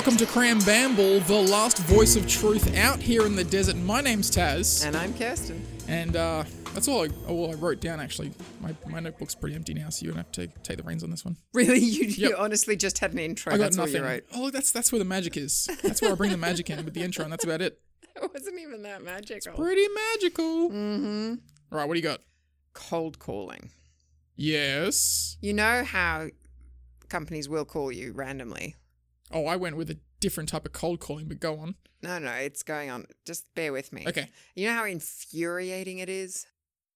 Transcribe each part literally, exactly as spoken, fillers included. welcome to Cram Bamble, the last voice of truth out here in the desert. My name's Taz. And I'm Kirsten. And uh, that's all I, all I wrote down, actually. My my notebook's pretty empty now, so you're going to have to take the reins on this one. Really? You, yep. you honestly just had an intro. I got that's nothing. All you wrote. Oh, that's, that's where the magic is. That's where I bring the magic in with the intro, and that's about it. It wasn't even that magical. It's pretty magical. Mm-hmm. All right, what do you got? Cold calling. Yes. You know how companies will call you randomly. Oh, I went with a different type of cold calling, but go on. No, no, it's going on. Just bear with me. Okay. You know how infuriating it is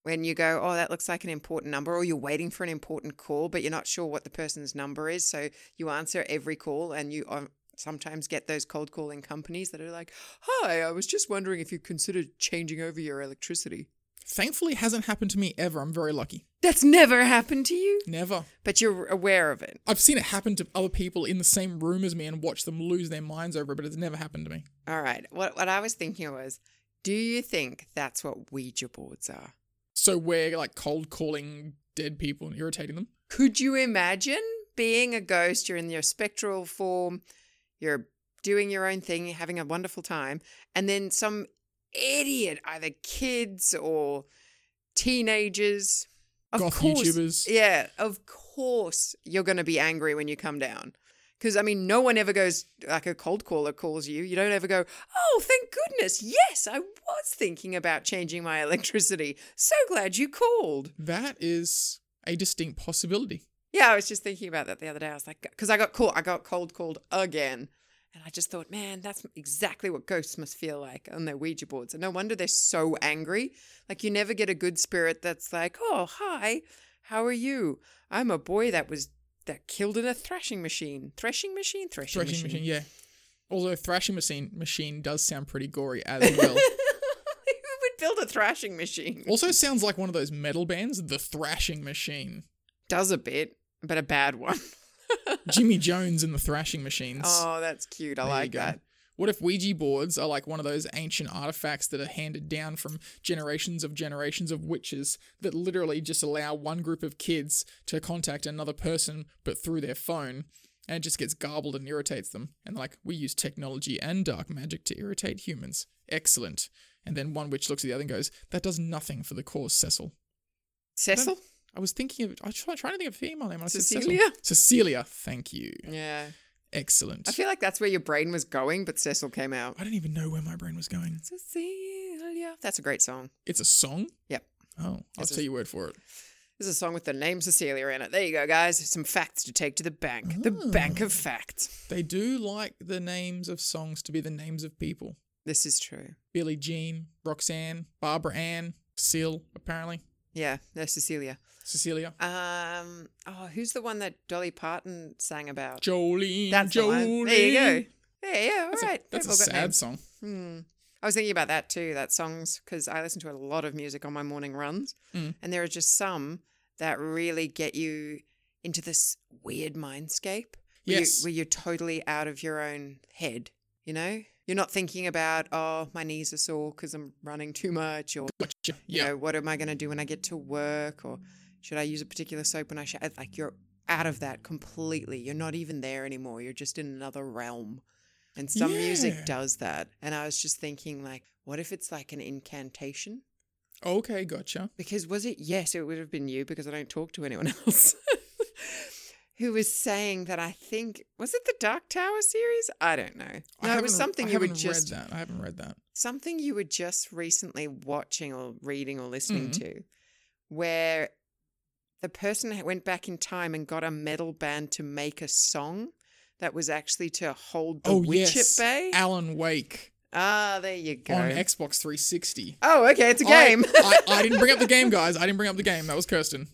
when you go, oh, that looks like an important number, or you're waiting for an important call, but you're not sure what the person's number is. So you answer every call, and you sometimes get those cold calling companies that are like, hi, I was just wondering if you considered changing over your electricity. Thankfully, it hasn't happened to me ever. I'm very lucky. That's never happened to you? Never. But you're aware of it. I've seen it happen to other people in the same room as me and watched them lose their minds over it, but it's never happened to me. All right. What what I was thinking was, do you think that's what Ouija boards are? So we're like cold calling dead people and irritating them? Could you imagine being a ghost? You're in your spectral form. You're doing your own thing. You're having a wonderful time. And then some idiot, either kids or teenagers. Of Goth course, YouTubers. Yeah, of course you're going to be angry when you come down. Because, I mean, no one ever goes, like a cold caller calls you. You don't ever go, oh, thank goodness. Yes, I was thinking about changing my electricity. So glad you called. That is a distinct possibility. Yeah, I was just thinking about that the other day. I was like, because I got called, I got cold called again. And I just thought, man, that's exactly what ghosts must feel like on their Ouija boards. And no wonder they're so angry. Like, you never get a good spirit that's like, oh, hi, how are you? I'm a boy that was that killed in a thrashing machine. Threshing machine? Threshing, threshing machine. machine, yeah. Although thrashing machine machine does sound pretty gory as well. Who would build a thrashing machine? Also sounds like one of those metal bands, the Thrashing Machine. Does a bit, but a bad one. Jimmy Jones and the Thrashing Machines. Oh, that's cute. I there like that. What if Ouija boards are like one of those ancient artifacts that are handed down from generations of generations of witches that literally just allow one group of kids to contact another person, but through their phone, and it just gets garbled and irritates them. And like, we use technology and dark magic to irritate humans. Excellent. And then one witch looks at the other and goes, that does nothing for the cause, Cecil. Cecil? I was thinking of, I was trying to think of a female name. I Cecilia? Said Cecilia, thank you. Yeah. Excellent. I feel like that's where your brain was going, but Cecil came out. I don't even know where my brain was going. Cecilia. That's a great song. It's a song? Yep. Oh, I'll tell you word for it. There's a song with the name Cecilia in it. There you go, guys. Some facts to take to the bank. Oh. The bank of facts. They do like the names of songs to be the names of people. This is true. Billie Jean, Roxanne, Barbara Ann, Seal, apparently. Yeah, no, Cecilia. Cecilia. Um, oh, who's the one that Dolly Parton sang about? Jolene. That's Jolene. The there you go. Yeah, yeah, all that's right. A, that's They've a sad names. Song. Hmm. I was thinking about that too, that songs, because I listen to a lot of music on my morning runs, mm. and there are just some that really get you into this weird mindscape where, yes. you, where you're totally out of your own head, you know? You're not thinking about, oh, my knees are sore because I'm running too much, or gotcha. you yeah. know, what am I going to do when I get to work, or should I use a particular soap when I shower? Like, you're out of that completely. You're not even there anymore. You're just in another realm. And some yeah. music does that. And I was just thinking, like, what if it's like an incantation? Okay, gotcha. Because was it? Yes, it would have been you, because I don't talk to anyone else. Who was saying that, I think, was it the Dark Tower series? I don't know. No, it was something you were just. I haven't read that. I haven't read that. Something you were just recently watching or reading or listening mm-hmm. to, where the person went back in time and got a metal band to make a song that was actually to hold the oh, witch yes. at bay. Alan Wake. Ah, there you go. On Xbox three sixty. Oh, okay. It's a game. I, I, I didn't bring up the game, guys. I didn't bring up the game. That was Kirsten.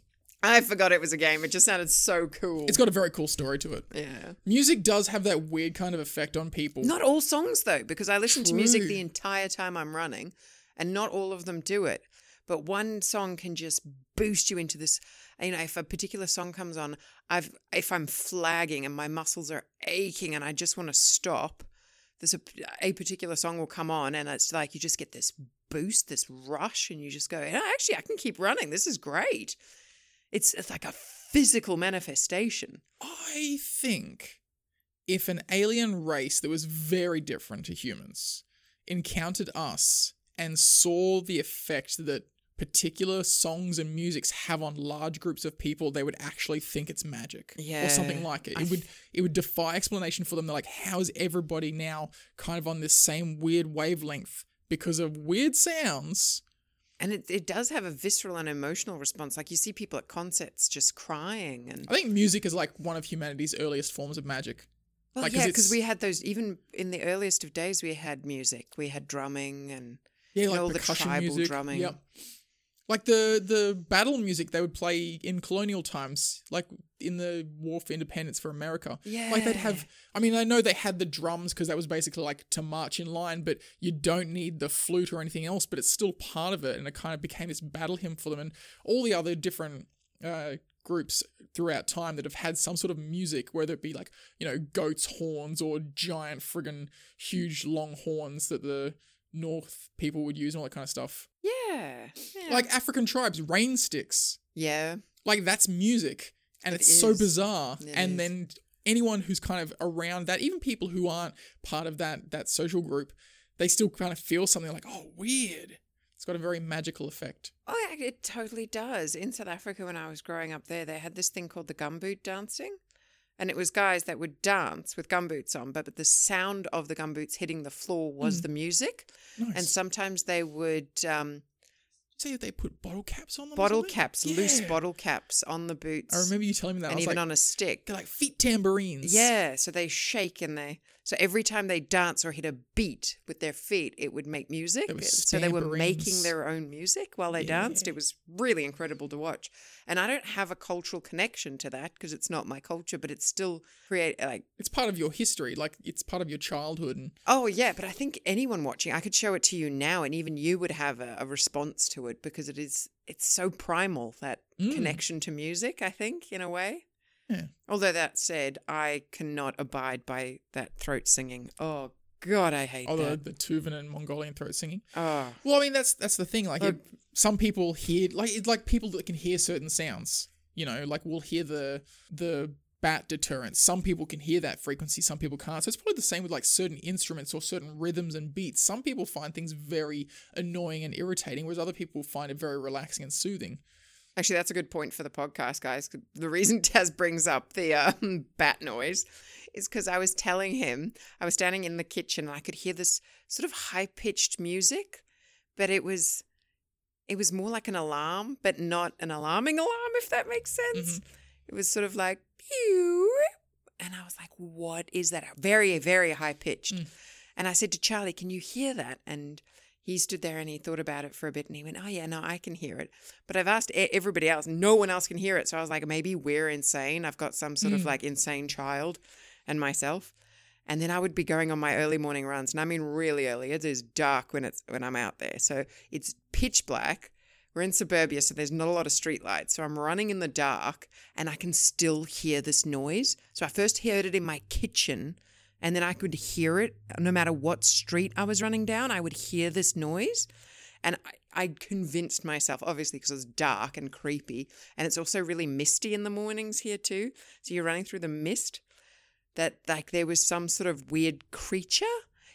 I forgot it was a game. It just sounded so cool. It's got a very cool story to it. Yeah. Music does have that weird kind of effect on people. Not all songs, though, because I listen True. to music the entire time I'm running, and not all of them do it. But one song can just boost you into this. You know, if a particular song comes on, I've if I'm flagging and my muscles are aching and I just want to stop, there's a, a particular song will come on, and it's like you just get this boost, this rush, and you just go, oh, actually, I can keep running. This is great. It's, it's like a physical manifestation. I think if an alien race that was very different to humans encountered us and saw the effect that particular songs and musics have on large groups of people, they would actually think it's magic yeah. or something like it. It would it would defy explanation for them. They're like, how is everybody now kind of on this same weird wavelength because of weird sounds? And it, it does have a visceral and emotional response. Like, you see people at concerts just crying. And I think music is like one of humanity's earliest forms of magic. Well, like, yeah, because we had those, even in the earliest of days, we had music. We had drumming and yeah, like all the tribal music. drumming. Yep. Like the, the battle music they would play in colonial times, like in the War for Independence for America. Yeah. Like they'd have, I mean, I know they had the drums because that was basically like to march in line, but you don't need the flute or anything else, but it's still part of it. And it kind of became this battle hymn for them. And all the other different uh, groups throughout time that have had some sort of music, whether it be like, you know, goat's horns or giant friggin' huge long horns that the North people would use and all that kind of stuff. Yeah, yeah. Like African tribes, rain sticks. Yeah. Like that's music and it it's is. so bizarre. It and is. Then anyone who's kind of around that, even people who aren't part of that that social group, they still kind of feel something like, oh, weird. It's got a very magical effect. Oh, it totally does. In South Africa, when I was growing up there, they had this thing called the gumboot dancing. And it was guys that would dance with gumboots on, but, but the sound of the gumboots hitting the floor was mm. the music. Nice. And sometimes they would... Um, say they put bottle caps on them? Bottle caps, yeah. Loose bottle caps on the boots. I remember you telling me that. And I was even like, on a stick. They're like feet tambourines. Yeah, so they shake and they... So every time they dance or hit a beat with their feet, it would make music. So they were making their own music while they yeah. danced. It was really incredible to watch. And I don't have a cultural connection to that because it's not my culture, but it's still create like it's part of your history, like it's part of your childhood. And oh yeah, but I think anyone watching, I could show it to you now, and even you would have a, a response to it because it is it's so primal, that mm. connection to music. I think in a way. Yeah. Although that said, I cannot abide by that throat singing. Oh God, I hate oh, that. Oh, the, the Tuvan and Mongolian throat singing. Oh. Well, I mean, that's that's the thing. Like, like it, some people hear, like it's like people that can hear certain sounds. You know, like we'll hear the the bat deterrent. Some people can hear that frequency. Some people can't. So it's probably the same with like certain instruments or certain rhythms and beats. Some people find things very annoying and irritating, whereas other people find it very relaxing and soothing. Actually, that's a good point for the podcast, guys. The reason Taz brings up the um, bat noise is because I was telling him, I was standing in the kitchen and I could hear this sort of high-pitched music, but it was it was more like an alarm, but not an alarming alarm, if that makes sense. Mm-hmm. It was sort of like, pew, and I was like, what is that? Very, very high-pitched. Mm. And I said to Charlie, can you hear that? And he stood there and he thought about it for a bit and he went, oh, yeah, no, I can hear it. But I've asked everybody else. No one else can hear it. So I was like, maybe we're insane. I've got some sort mm. of like insane child and myself. And then I would be going on my early morning runs. And I mean really early. It is dark when it's when I'm out there. So it's pitch black. We're in suburbia, so there's not a lot of street lights. So I'm running in the dark and I can still hear this noise. So I first heard it in my kitchen. And then I could hear it no matter what street I was running down. I would hear this noise. And I, I convinced myself, obviously, because it was dark and creepy. And it's also really misty in the mornings here too. So you're running through the mist, that like there was some sort of weird creature,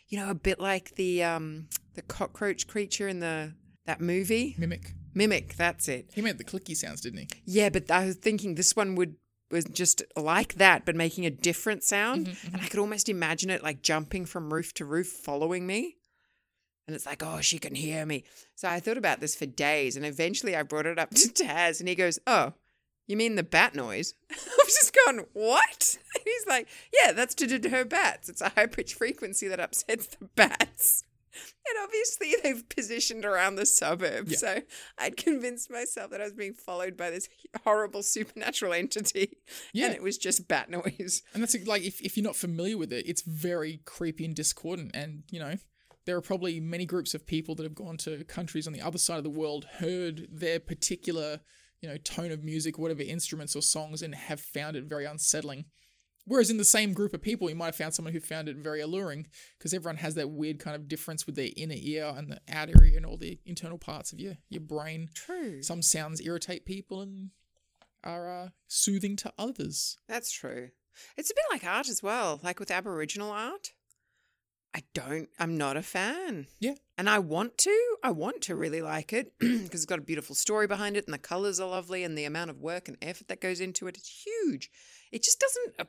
you know, a bit like the um, the cockroach creature in the that movie. Mimic. Mimic, that's it. He made the clicky sounds, didn't he? Yeah, but I was thinking this one would... was just like that, but making a different sound. Mm-hmm, mm-hmm. And I could almost imagine it like jumping from roof to roof, following me. And it's like, oh, she can hear me. So I thought about this for days. And eventually I brought it up to Taz and he goes, oh, you mean the bat noise? I've just gone, what? And he's like, yeah, that's to deter bats. It's a high-pitched frequency that upsets the bats. And obviously they've positioned around the suburb. Yeah. So I'd convinced myself that I was being followed by this horrible supernatural entity. Yeah. And it was just bat noise. And that's like, if, if you're not familiar with it, it's very creepy and discordant. And, you know, there are probably many groups of people that have gone to countries on the other side of the world, heard their particular, you know, tone of music, whatever instruments or songs, and have found it very unsettling. Whereas in the same group of people, you might have found someone who found it very alluring, because everyone has that weird kind of difference with their inner ear and the outer ear and all the internal parts of your, your brain. True. Some sounds irritate people and are uh, soothing to others. That's true. It's a bit like art as well, like with Aboriginal art. I don't, I'm not a fan. Yeah. And I want to, I want to really like it because it's got a beautiful story behind it and the colours are lovely and the amount of work and effort that goes into it is huge. It just doesn't uh,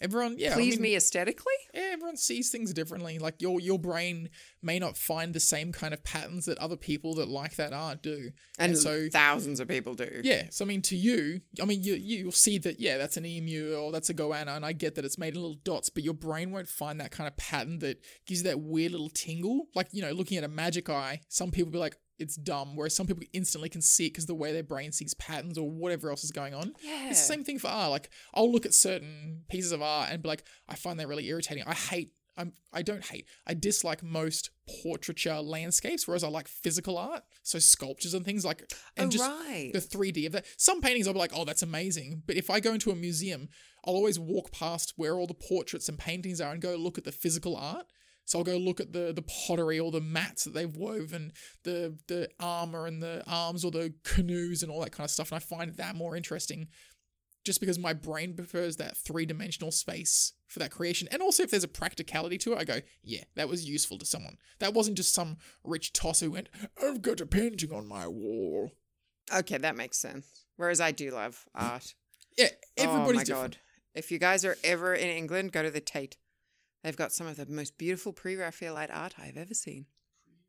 everyone, yeah, please I mean, me aesthetically. Yeah, everyone sees things differently. Like your your brain may not find the same kind of patterns that other people that like that art do. And, and so thousands of people do. Yeah. So, I mean, to you, I mean, you, you'll see that, yeah, that's an emu or that's a goanna, and I get that it's made in little dots, but your brain won't find that kind of pattern that gives you that weird little tingle. Like, you know, looking at a magic eye, some people be like, it's dumb, whereas some people instantly can see it because the way their brain sees patterns or whatever else is going on. Yeah. It's the same thing for art. Like, I'll look at certain pieces of art and be like, I find that really irritating. I hate, I'm, I don't hate, I dislike most portraiture landscapes, whereas I like physical art, so sculptures and things like, and oh, just right. the three D of that. Some paintings I'll be like, oh, that's amazing. But if I go into a museum, I'll always walk past where all the portraits and paintings are and go look at the physical art. So I'll go look at the, the pottery or the mats that they've woven, the the armor and the arms or the canoes and all that kind of stuff. And I find that more interesting just because my brain prefers that three-dimensional space for that creation. And also if there's a practicality to it, I go, yeah, that was useful to someone. That wasn't just some rich toss who went, I've got a painting on my wall. Okay, that makes sense. Whereas I do love art. Yeah, everybody's oh my different. God. If you guys are ever in England, go to the Tate. They've got some of the most beautiful pre-Raphaelite art I've ever seen.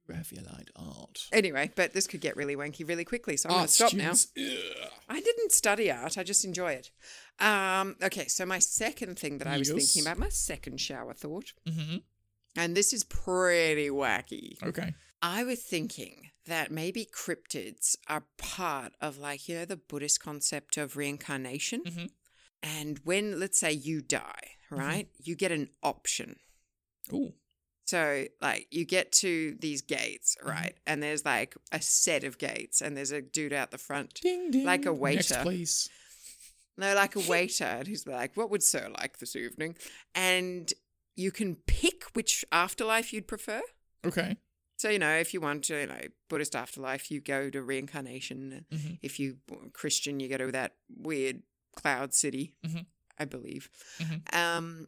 Pre-Raphaelite art. Anyway, but this could get really wanky really quickly, so I'm going to stop students. Now. Ugh. I didn't study art. I just enjoy it. Um, okay, so my second thing that I yes. was thinking about, my second shower thought, mm-hmm. and this is pretty wacky. Okay. I was thinking that maybe cryptids are part of, like, you know, the Buddhist concept of reincarnation. Mm-hmm. And when, let's say, you die, right, mm-hmm. you get an option. Ooh. So, like, you get to these gates, right, mm-hmm. and there's, like, a set of gates, and there's a dude out the front, ding, ding. Like a waiter. Next, please. No, like a waiter, and he's like, what would sir like this evening? And you can pick which afterlife you'd prefer. Okay. So, you know, if you want to, you know, Buddhist afterlife, you go to reincarnation. Mm-hmm. If you Christian, you go to that weird cloud city, mm-hmm. I believe. Mm-hmm. Um,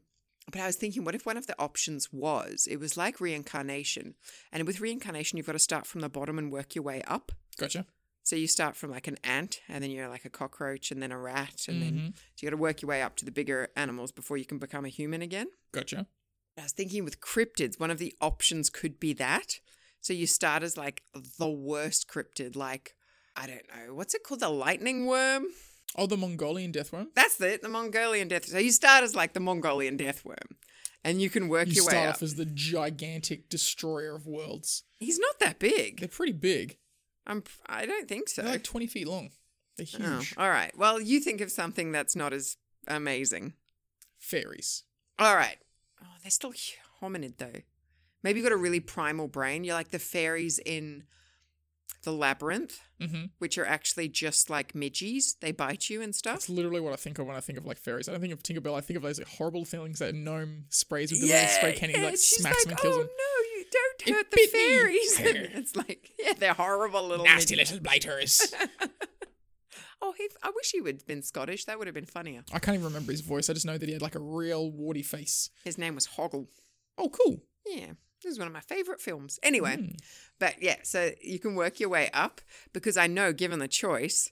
but I was thinking, what if one of the options was, it was like reincarnation. And with reincarnation, you've got to start from the bottom and work your way up. Gotcha. So you start from like an ant and then you're like a cockroach and then a rat. And mm-hmm. then so you got to work your way up to the bigger animals before you can become a human again. Gotcha. But I was thinking with cryptids, one of the options could be that. So you start as like the worst cryptid, like, I don't know, what's it called? The lightning worm? Oh, the Mongolian deathworm? That's it, the Mongolian deathworm. So you start as like the Mongolian deathworm and you can work you your way up. You start off as the gigantic destroyer of worlds. He's not that big. They're pretty big. I'm, I don't think so. They're like twenty feet long. They're huge. Oh, all right. Well, you think of something that's not as amazing. Fairies. All right. Oh, they're still hominid though. Maybe you've got a really primal brain. You're like the fairies in The Labyrinth, mm-hmm. which are actually just like midgies. They bite you and stuff. That's literally what I think of when I think of like fairies. I don't think of Tinkerbell. I think of those like, horrible feelings that gnome sprays with the yeah, spray can and yeah. like She's smacks like, them and kills oh, them. Oh no, you don't it hurt the fairies. It's like, yeah, they're horrible little nasty midgies. Little blighters. Oh, he, I wish he would have been Scottish. That would have been funnier. I can't even remember his voice. I just know that he had like a real warty face. His name was Hoggle. Oh, cool. Yeah. This is one of my favourite films. Anyway, mm. but yeah, so you can work your way up because I know given the choice,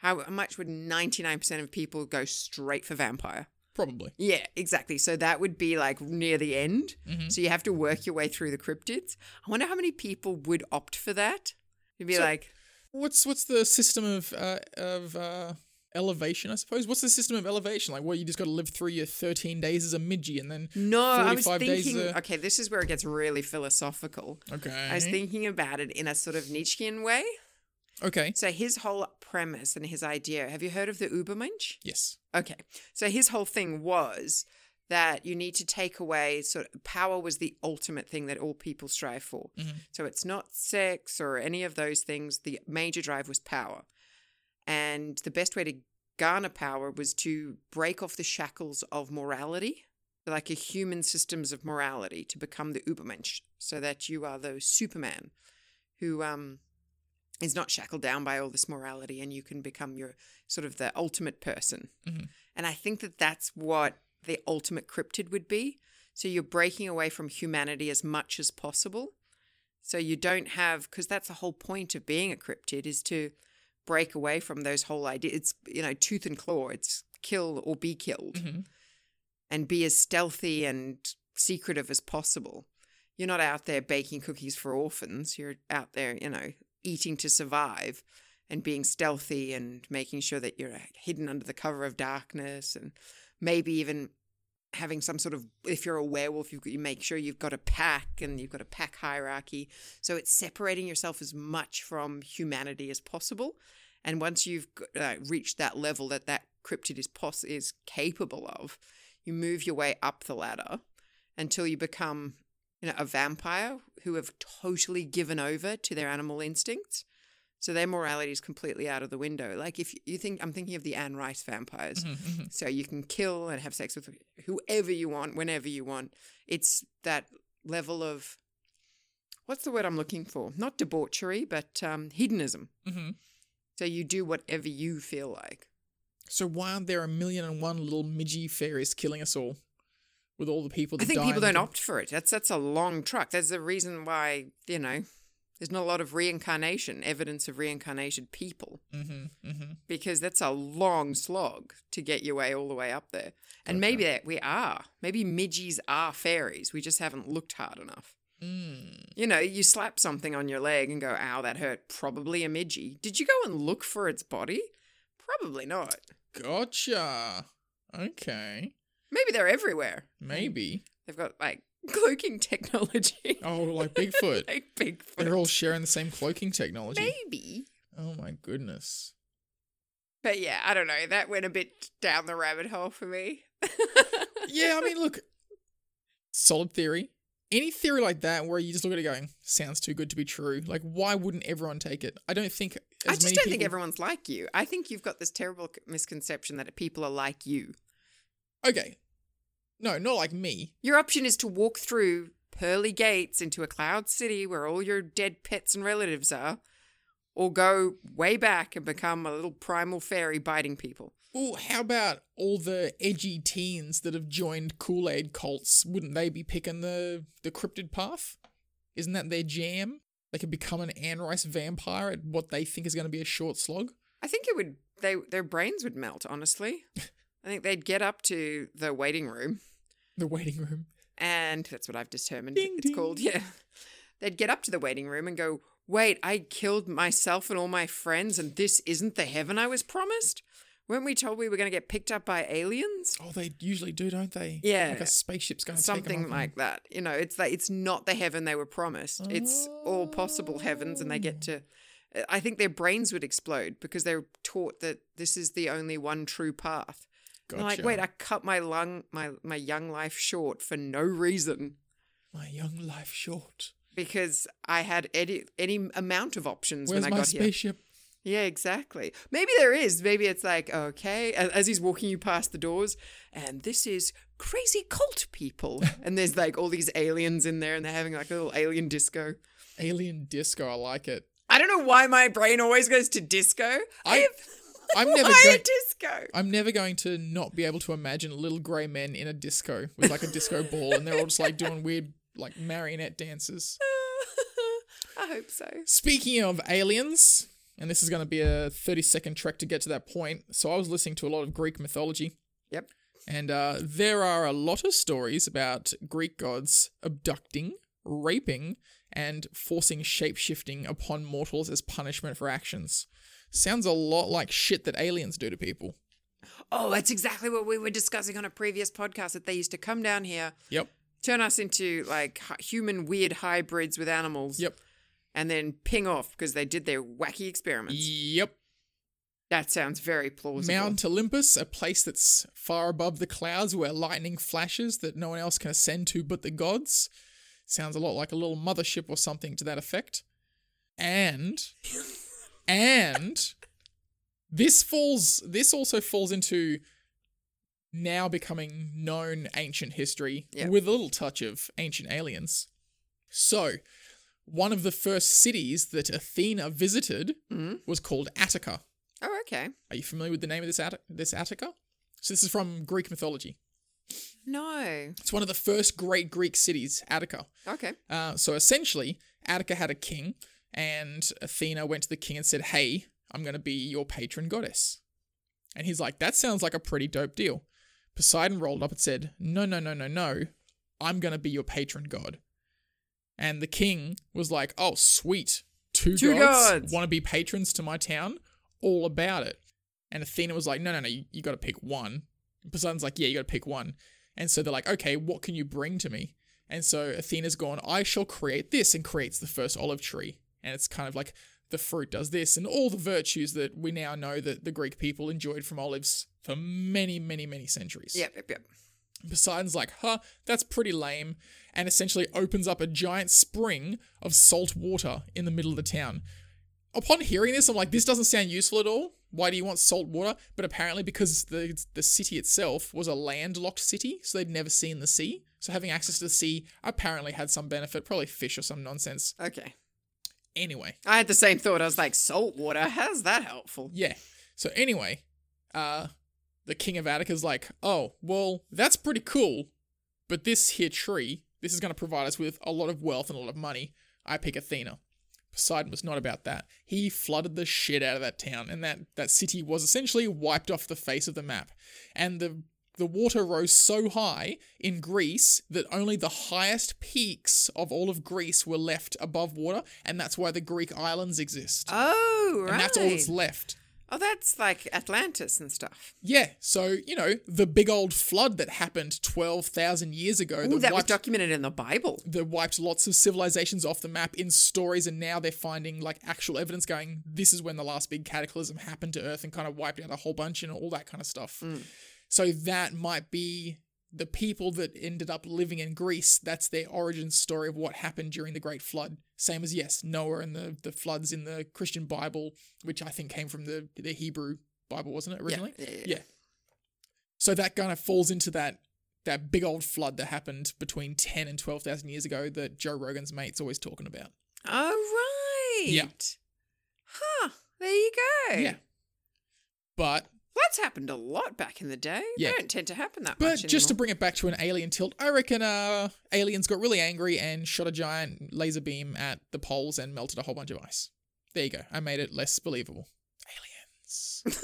how much would ninety-nine percent of people go straight for vampire? Probably. Yeah, exactly. So that would be like near the end. Mm-hmm. So you have to work your way through the cryptids. I wonder how many people would opt for that. You'd be so like... What's what's the system of uh, of uh, elevation, I suppose? What's the system of elevation? Like, well, you just got to live through your thirteen days as a midgie and then no, I was thinking, a... okay, this is where it gets really philosophical. Okay. I was thinking about it in a sort of Nietzschean way. Okay. So his whole premise and his idea, have you heard of the Ubermensch? Yes. Okay. So his whole thing was that you need to take away sort of power was the ultimate thing that all people strive for. Mm-hmm. So it's not sex or any of those things. The major drive was power. And the best way to garner power was to break off the shackles of morality, like a human systems of morality, to become the Ubermensch so that you are the Superman who um, is not shackled down by all this morality, and you can become your sort of the ultimate person. Mm-hmm. And I think that that's what the ultimate cryptid would be. So you're breaking away from humanity as much as possible. So you don't have, because that's the whole point of being a cryptid, is to break away from those whole ideas. It's, you know, tooth and claw. It's kill or be killed, mm-hmm. and be as stealthy and secretive as possible. You're not out there baking cookies for orphans. You're out there, you know, eating to survive and being stealthy and making sure that you're hidden under the cover of darkness, and maybe even having some sort of, if you're a werewolf, you've got, you make sure you've got a pack and you've got a pack hierarchy. So it's separating yourself as much from humanity as possible. And once you've uh, reached that level that that cryptid is pos- is capable of, you move your way up the ladder until you become, you know, a vampire who have totally given over to their animal instincts. So their morality is completely out of the window. Like if you think, I'm thinking of the Anne Rice vampires. Mm-hmm, mm-hmm. So you can kill and have sex with whoever you want, whenever you want. It's that level of, what's the word I'm looking for? Not debauchery, but um, hedonism. Mm-hmm. So you do whatever you feel like. So why aren't there a million and one little midgy fairies killing us all? With all the people that I think people don't opt for it. That's that's a long truck. There's a reason why, you know, there's not a lot of reincarnation, evidence of reincarnated people. Mm-hmm, mm-hmm. Because that's a long slog to get your way all the way up there. And okay. maybe that we are. Maybe midgies are fairies. We just haven't looked hard enough. Mm. You know, you slap something on your leg and go, ow, that hurt. Probably a midgie. Did you go and look for its body? Probably not. Gotcha. Okay. Maybe they're everywhere. Maybe. They've got, like, cloaking technology. Oh, like Bigfoot. Like Bigfoot. They're all sharing the same cloaking technology. Maybe. Oh, my goodness. But, yeah, I don't know. That went a bit down the rabbit hole for me. Yeah, I mean, look, solid theory. Any theory like that where you just look at it going, sounds too good to be true. Like, why wouldn't everyone take it? I don't think as I just many don't people... think everyone's like you. I think you've got this terrible misconception that people are like you. Okay. No, not like me. Your option is to walk through pearly gates into a cloud city where all your dead pets and relatives are, or go way back and become a little primal fairy biting people. Well, how about all the edgy teens that have joined Kool-Aid cults? Wouldn't they be picking the, the cryptid path? Isn't that their jam? They could become an Anne Rice vampire at what they think is going to be a short slog? I think it would. They their brains would melt, honestly. I think they'd get up to the waiting room. The waiting room. And that's what I've determined ding, it's ding. called. Yeah. They'd get up to the waiting room and go, wait, I killed myself and all my friends, and this isn't the heaven I was promised? Weren't we told we were going to get picked up by aliens? Oh, they usually do, don't they? Yeah. Like a spaceship's going to take them off. Something like that. You know, it's like, it's not the heaven they were promised. Oh. It's all possible heavens, and they get to... I think their brains would explode because they're taught that this is the only one true path. Gotcha. Like, wait, I cut my lung, my my young life short for no reason. My young life short. Because I had any, any amount of options Where's when I got here. Where's my spaceship? Yeah, exactly. Maybe there is. Maybe it's like, okay, as he's walking you past the doors, and this is crazy cult people. And there's like all these aliens in there, and they're having like a little alien disco. Alien disco, I like it. I don't know why my brain always goes to disco. I have... I'm never Why going, a disco? I'm never going to not be able to imagine little grey men in a disco with like a disco ball, and they're all just like doing weird like marionette dances. Uh, I hope so. Speaking of aliens, and this is going to be a thirty second trek to get to that point. So I was listening to a lot of Greek mythology. Yep. And uh, there are a lot of stories about Greek gods abducting, raping, and forcing shape-shifting upon mortals as punishment for actions. Sounds a lot like shit that aliens do to people. Oh, that's exactly what we were discussing on a previous podcast, that they used to come down here. Yep. Turn us into like human weird hybrids with animals. Yep. And then ping off because they did their wacky experiments. Yep. That sounds very plausible. Mount Olympus, a place that's far above the clouds where lightning flashes that no one else can ascend to but the gods. Sounds a lot like a little mothership or something to that effect. And... And this falls. This also falls into now becoming known ancient history, yep, with a little touch of ancient aliens. So one of the first cities that Athena visited mm. was called Attica. Oh, okay. Are you familiar with the name of this At- this Attica? So this is from Greek mythology. No. It's one of the first great Greek cities, Attica. Okay. Uh, so essentially, Attica had a king, and Athena went to the king and said, hey, I'm going to be your patron goddess. And he's like, that sounds like a pretty dope deal. Poseidon rolled up and said, no, no, no, no, no. I'm going to be your patron god. And the king was like, oh, sweet. Two, Two gods, gods. Want to be patrons to my town? All about it. And Athena was like, no, no, no, you, you got to pick one. And Poseidon's like, yeah, you got to pick one. And so they're like, okay, what can you bring to me? And so Athena's gone, I shall create this, and creates the first olive tree. And it's kind of like the fruit does this, and all the virtues that we now know that the Greek people enjoyed from olives for many, many, many centuries. Yep, yep, yep. Poseidon's like, huh, that's pretty lame, and essentially opens up a giant spring of salt water in the middle of the town. Upon hearing this, I'm like, this doesn't sound useful at all. Why do you want salt water? But apparently because the the city itself was a landlocked city, so they'd never seen the sea. So having access to the sea apparently had some benefit, probably fish or some nonsense. Okay. Anyway. I had the same thought. I was like, salt water? How's that helpful? Yeah. So anyway, uh, the king of Attica's like, oh, well, that's pretty cool, but this here tree, this is going to provide us with a lot of wealth and a lot of money. I pick Athena. Poseidon was not about that. He flooded the shit out of that town, and that, that city was essentially wiped off the face of the map. And the the water rose so high in Greece that only the highest peaks of all of Greece were left above water, and that's why the Greek islands exist. Oh, right. And that's all that's left. Oh, that's like Atlantis and stuff. Yeah. So, you know, the big old flood that happened twelve thousand years ago. Ooh, that, that wiped, was documented in the Bible. That wiped lots of civilizations off the map in stories, and now they're finding like actual evidence going, this is when the last big cataclysm happened to Earth and kind of wiped out a whole bunch and all that kind of stuff. Mm. So that might be the people that ended up living in Greece. That's their origin story of what happened during the Great Flood. Same as, yes, Noah and the, the floods in the Christian Bible, which I think came from the, the Hebrew Bible, wasn't it, originally? Yeah, yeah, yeah. yeah. So that kind of falls into that that big old flood that happened between ten and twelve thousand years ago that Joe Rogan's mate's always talking about. Oh, right. Yeah. Huh. There you go. Yeah. But... that's happened a lot back in the day. Yeah. They don't tend to happen that but much But just to bring it back to an alien tilt, I reckon uh, aliens got really angry and shot a giant laser beam at the poles and melted a whole bunch of ice. There you go. I made it less believable. Aliens. it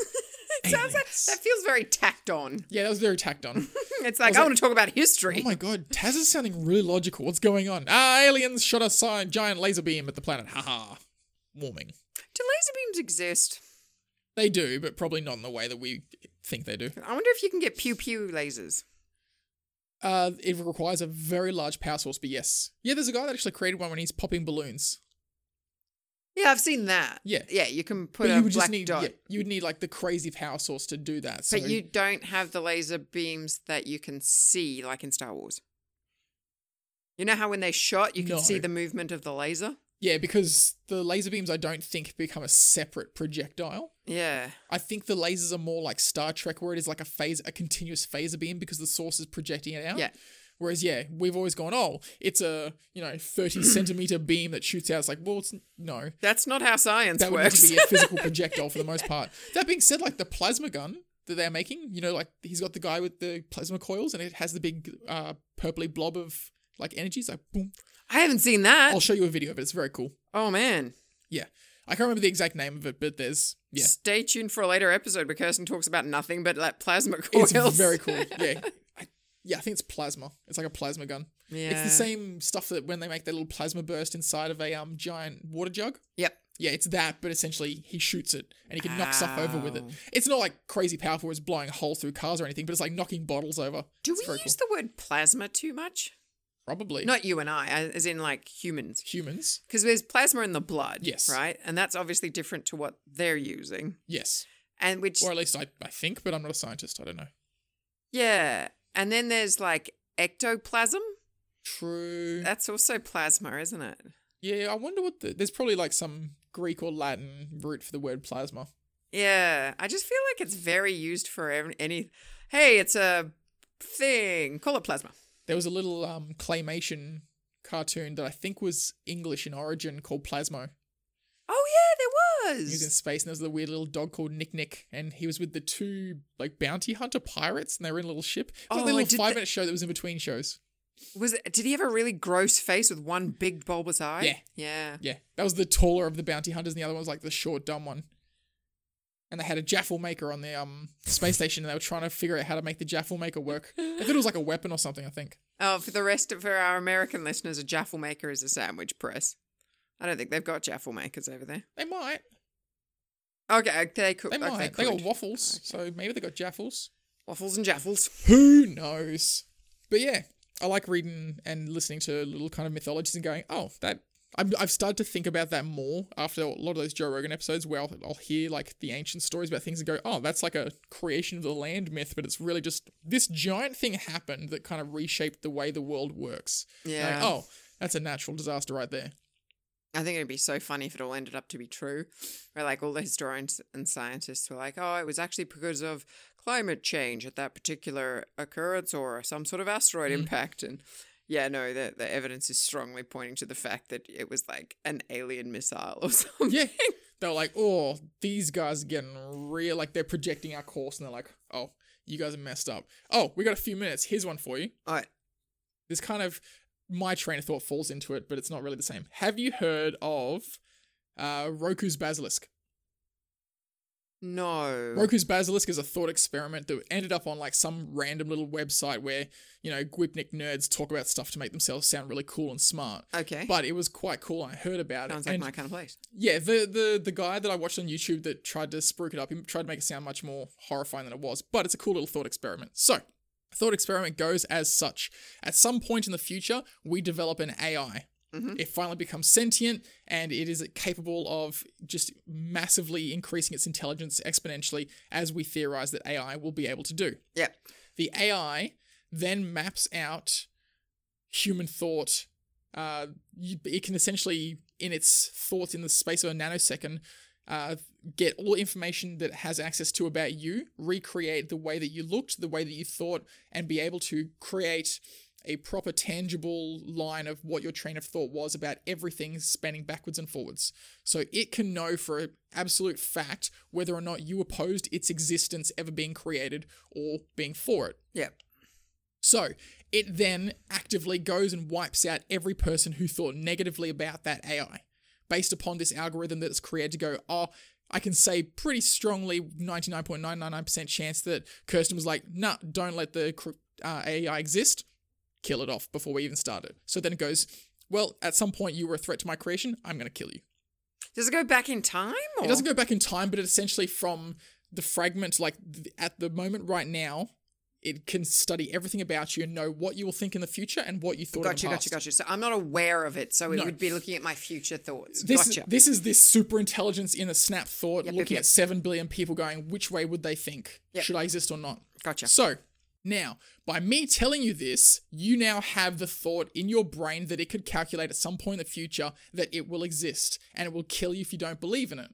aliens. Sounds like, that feels very tacked on. Yeah, that was very tacked on. It's like, I, I like, want to talk about history. Oh my God, Taz is sounding really logical. What's going on? Ah, aliens shot a giant laser beam at the planet. Ha ha. Warming. Do laser beams exist? They do, but probably not in the way that we think they do. I wonder if you can get pew-pew lasers. Uh, it requires a very large power source, but yes. Yeah, there's a guy that actually created one when he's popping balloons. Yeah, I've seen that. Yeah. Yeah, you can put but a you would black just need, dot. Yeah, you would need like the crazy power source to do that. So. But you don't have the laser beams that you can see like in Star Wars. You know how when they shot, you can no. see the movement of the laser? Yeah, because the laser beams, I don't think, become a separate projectile. Yeah. I think the lasers are more like Star Trek, where it is like a phase, a continuous phaser beam because the source is projecting it out. Yeah. Whereas, yeah, we've always gone, oh, it's a, you know, thirty centimeter beam that shoots out. It's like, well, it's, no. That's not how science that works. That would need to be a physical projectile for the most part. That being said, like the plasma gun that they're making, you know, like he's got the guy with the plasma coils and it has the big uh, purpley blob of like energy. It's like, boom. I haven't seen that. I'll show you a video of it. It's very cool. Oh, man. Yeah. I can't remember the exact name of it, but there's... yeah. Stay tuned for a later episode where Kirsten talks about nothing but like plasma coils. It's very cool. Yeah. I, yeah, I think it's plasma. It's like a plasma gun. Yeah. It's the same stuff that when they make that little plasma burst inside of a um giant water jug. Yep. Yeah, it's that, but essentially he shoots it and he can knock Ow. stuff over with it. It's not like crazy powerful where it's blowing a hole through cars or anything, but it's like knocking bottles over. Do it's we use cool. the word plasma too much? Probably. Not you and I, as in like humans. Humans. Because there's plasma in the blood. Yes. Right? And that's obviously different to what they're using. Yes. And which... or at least I, I think, but I'm not a scientist. I don't know. Yeah. And then there's like ectoplasm. True. That's also plasma, isn't it? Yeah. I wonder what the... there's probably like some Greek or Latin root for the word plasma. Yeah. I just feel like it's very used for any... hey, it's a thing. Call it plasma. There was a little um, claymation cartoon that I think was English in origin called Plasmo. Oh, yeah, there was. He was in space and there was a weird little dog called Nick Nick, and he was with the two like bounty hunter pirates and they were in a little ship. It was oh, like a little five-minute th- show that was in between shows. Was it, did he have a really gross face with one big bulbous eye? Yeah. Yeah. Yeah. That was the taller of the bounty hunters and the other one was like the short, dumb one. And they had a Jaffel maker on the um space station and they were trying to figure out how to make the Jaffel maker work. I thought it was like a weapon or something, I think. Oh, for the rest of for our American listeners, a Jaffel maker is a sandwich press. I don't think they've got Jaffel makers over there. They might. Okay, they could. They might. Okay, they, they got waffles, okay. So maybe they got Jaffels. Waffles and Jaffels. Who knows? But yeah. I like reading and listening to little kind of mythologies and going, oh, that I'm, I've started to think about that more after a lot of those Joe Rogan episodes where I'll, I'll hear like the ancient stories about things and go, oh, that's like a creation of the land myth, but it's really just this giant thing happened that kind of reshaped the way the world works. Yeah. Like, oh, that's a natural disaster right there. I think it'd be so funny if it all ended up to be true, where like all the historians and scientists were like, oh, it was actually because of climate change at that particular occurrence or some sort of asteroid mm. impact. And yeah, no, the, the evidence is strongly pointing to the fact that it was like an alien missile or something. Yeah. They were like, oh, these guys are getting real, like they're projecting our course and they're like, oh, you guys are messed up. Oh, we got a few minutes. Here's one for you. All right. This kind of, my train of thought falls into it, but it's not really the same. Have you heard of uh, Roku's Basilisk? No. Roku's Basilisk is a thought experiment that ended up on like some random little website where, you know, Gwipnik nerds talk about stuff to make themselves sound really cool and smart. Okay. But it was quite cool. I heard about Sounds it. Sounds like and my kind of place. Yeah. The, the, the guy that I watched on YouTube that tried to spruik it up, he tried to make it sound much more horrifying than it was, but it's a cool little thought experiment. So, thought experiment goes as such. At some point in the future, we develop an A I. Mm-hmm. It finally becomes sentient and it is capable of just massively increasing its intelligence exponentially as we theorize that A I will be able to do. Yeah. The A I then maps out human thought. Uh, it can essentially, in its thoughts in the space of a nanosecond, uh, get all information that it has access to about you, recreate the way that you looked, the way that you thought, and be able to create a proper tangible line of what your train of thought was about everything spanning backwards and forwards. So it can know for an absolute fact whether or not you opposed its existence ever being created or being for it. Yeah. So it then actively goes and wipes out every person who thought negatively about that A I based upon this algorithm that it's created to go, oh, I can say pretty strongly ninety-nine point nine nine nine percent chance that Kirsten was like, nah, don't let the uh, A I exist. Kill it off before we even start it. So then it goes, well, at some point you were a threat to my creation. I'm going to kill you. Does it go back in time? Or? It doesn't go back in time, but it essentially from the fragment, like th- at the moment right now, it can study everything about you and know what you will think in the future and what you thought gotcha, in the past. Gotcha, gotcha, gotcha. So I'm not aware of it, so it no. would be looking at my future thoughts. This gotcha. Is, this is this super intelligence in a snap thought, yep, looking yep, yep. at seven billion people going, which way would they think? Yep. Should I exist or not? Gotcha. So... Now, by me telling you this, you now have the thought in your brain that it could calculate at some point in the future that it will exist and it will kill you if you don't believe in it.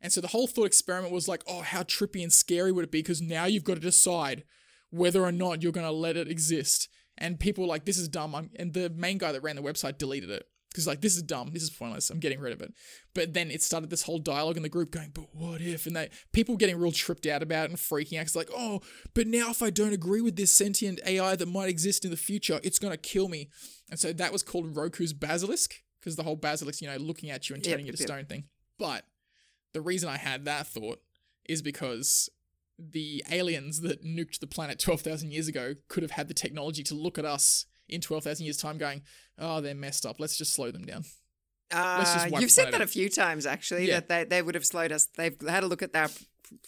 And so the whole thought experiment was like, oh, how trippy and scary would it be? Because now you've got to decide whether or not you're going to let it exist. And people were like, this is dumb. I'm, and the main guy that ran the website deleted it. Because like, this is dumb. This is pointless. I'm getting rid of it. But then it started this whole dialogue in the group going, but what if? And they people getting real tripped out about it and freaking out. It's like, oh, but now if I don't agree with this sentient A I that might exist in the future, it's going to kill me. And so that was called Roku's Basilisk. Because the whole basilisk, you know, looking at you and turning yep, you to yep. stone thing. But the reason I had that thought is because the aliens that nuked the planet twelve thousand years ago could have had the technology to look at us in twelve thousand years' time going, oh, they're messed up. Let's just slow them down. Uh, you've said that a few times, actually, yeah. that they, they would have slowed us. They've had a look at that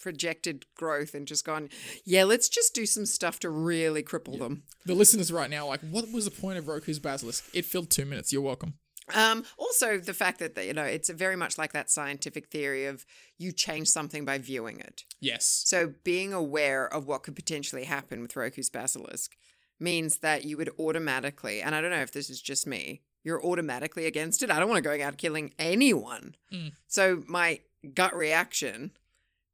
projected growth and just gone, yeah, let's just do some stuff to really cripple yeah. them. The listeners right now are like, what was the point of Roku's Basilisk? It filled two minutes. You're welcome. Um, also, the fact that, you know, it's very much like that scientific theory of you change something by viewing it. Yes. So being aware of what could potentially happen with Roku's Basilisk means that you would automatically, and I don't know if this is just me, you're automatically against it. I don't want to go out killing anyone. Mm. So my gut reaction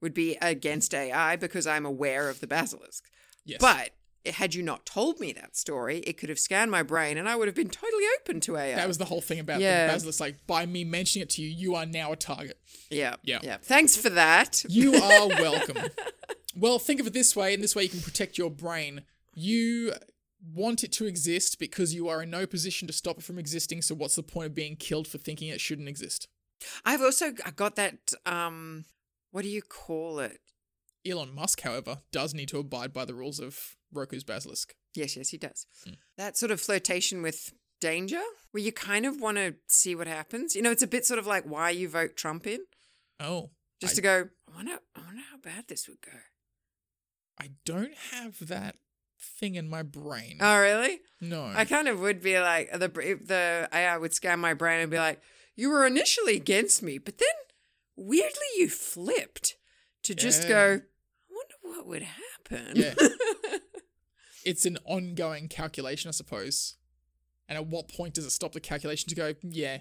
would be against A I because I'm aware of the basilisk. Yes. But had you not told me that story, it could have scanned my brain and I would have been totally open to A I. That was the whole thing about yeah. the basilisk. Like, by me mentioning it to you, you are now a target. Yeah. Yeah. yeah. Thanks for that. You are welcome. Well, think of it this way, and this way you can protect your brain. You want it to exist because you are in no position to stop it from existing, so what's the point of being killed for thinking it shouldn't exist? I've also got that, um, what do you call it? Elon Musk, however, does need to abide by the rules of Roku's Basilisk. Yes, yes, he does. Mm. That sort of flirtation with danger, where you kind of want to see what happens. You know, it's a bit sort of like why you vote Trump in. Oh. Just I, to go, I wonder, I wonder how bad this would go. I don't have that thing in my brain. Oh, really? No. I kind of would be like, the the A I would scan my brain and be like, you were initially against me, but then weirdly you flipped to just yeah. go, I wonder what would happen. Yeah. It's an ongoing calculation, I suppose. And at what point does it stop the calculation to go, yeah,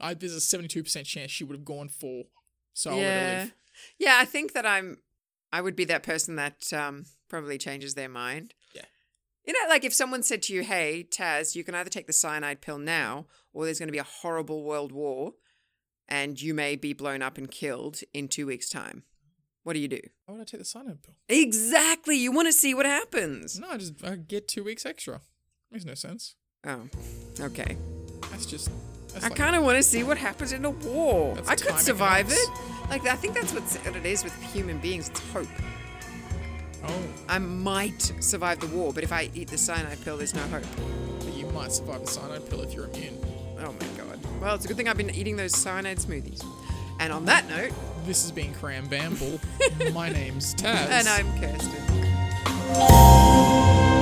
I, there's a seventy-two percent chance she would have gone for, so yeah. I would live. Yeah, I think that I'm, I would be that person that um, probably changes their mind. Yeah. You know, like if someone said to you, hey, Taz, you can either take the cyanide pill now or there's going to be a horrible world war and you may be blown up and killed in two weeks' time. What do you do? Why would I take the cyanide pill? Exactly. You want to see what happens. No, I just I get two weeks extra. Makes no sense. Oh, okay. That's just... That's I like, kind of want to see what happens in a war. I could survive it. Like, I think that's what it is with human beings. It's hope. Oh. I might survive the war, but if I eat the cyanide pill, there's no hope. But you might survive the cyanide pill if you're immune. Oh, my God. Well, it's a good thing I've been eating those cyanide smoothies. And on that note... This has been Cram Bamble. My name's Taz. And I'm Kirsten.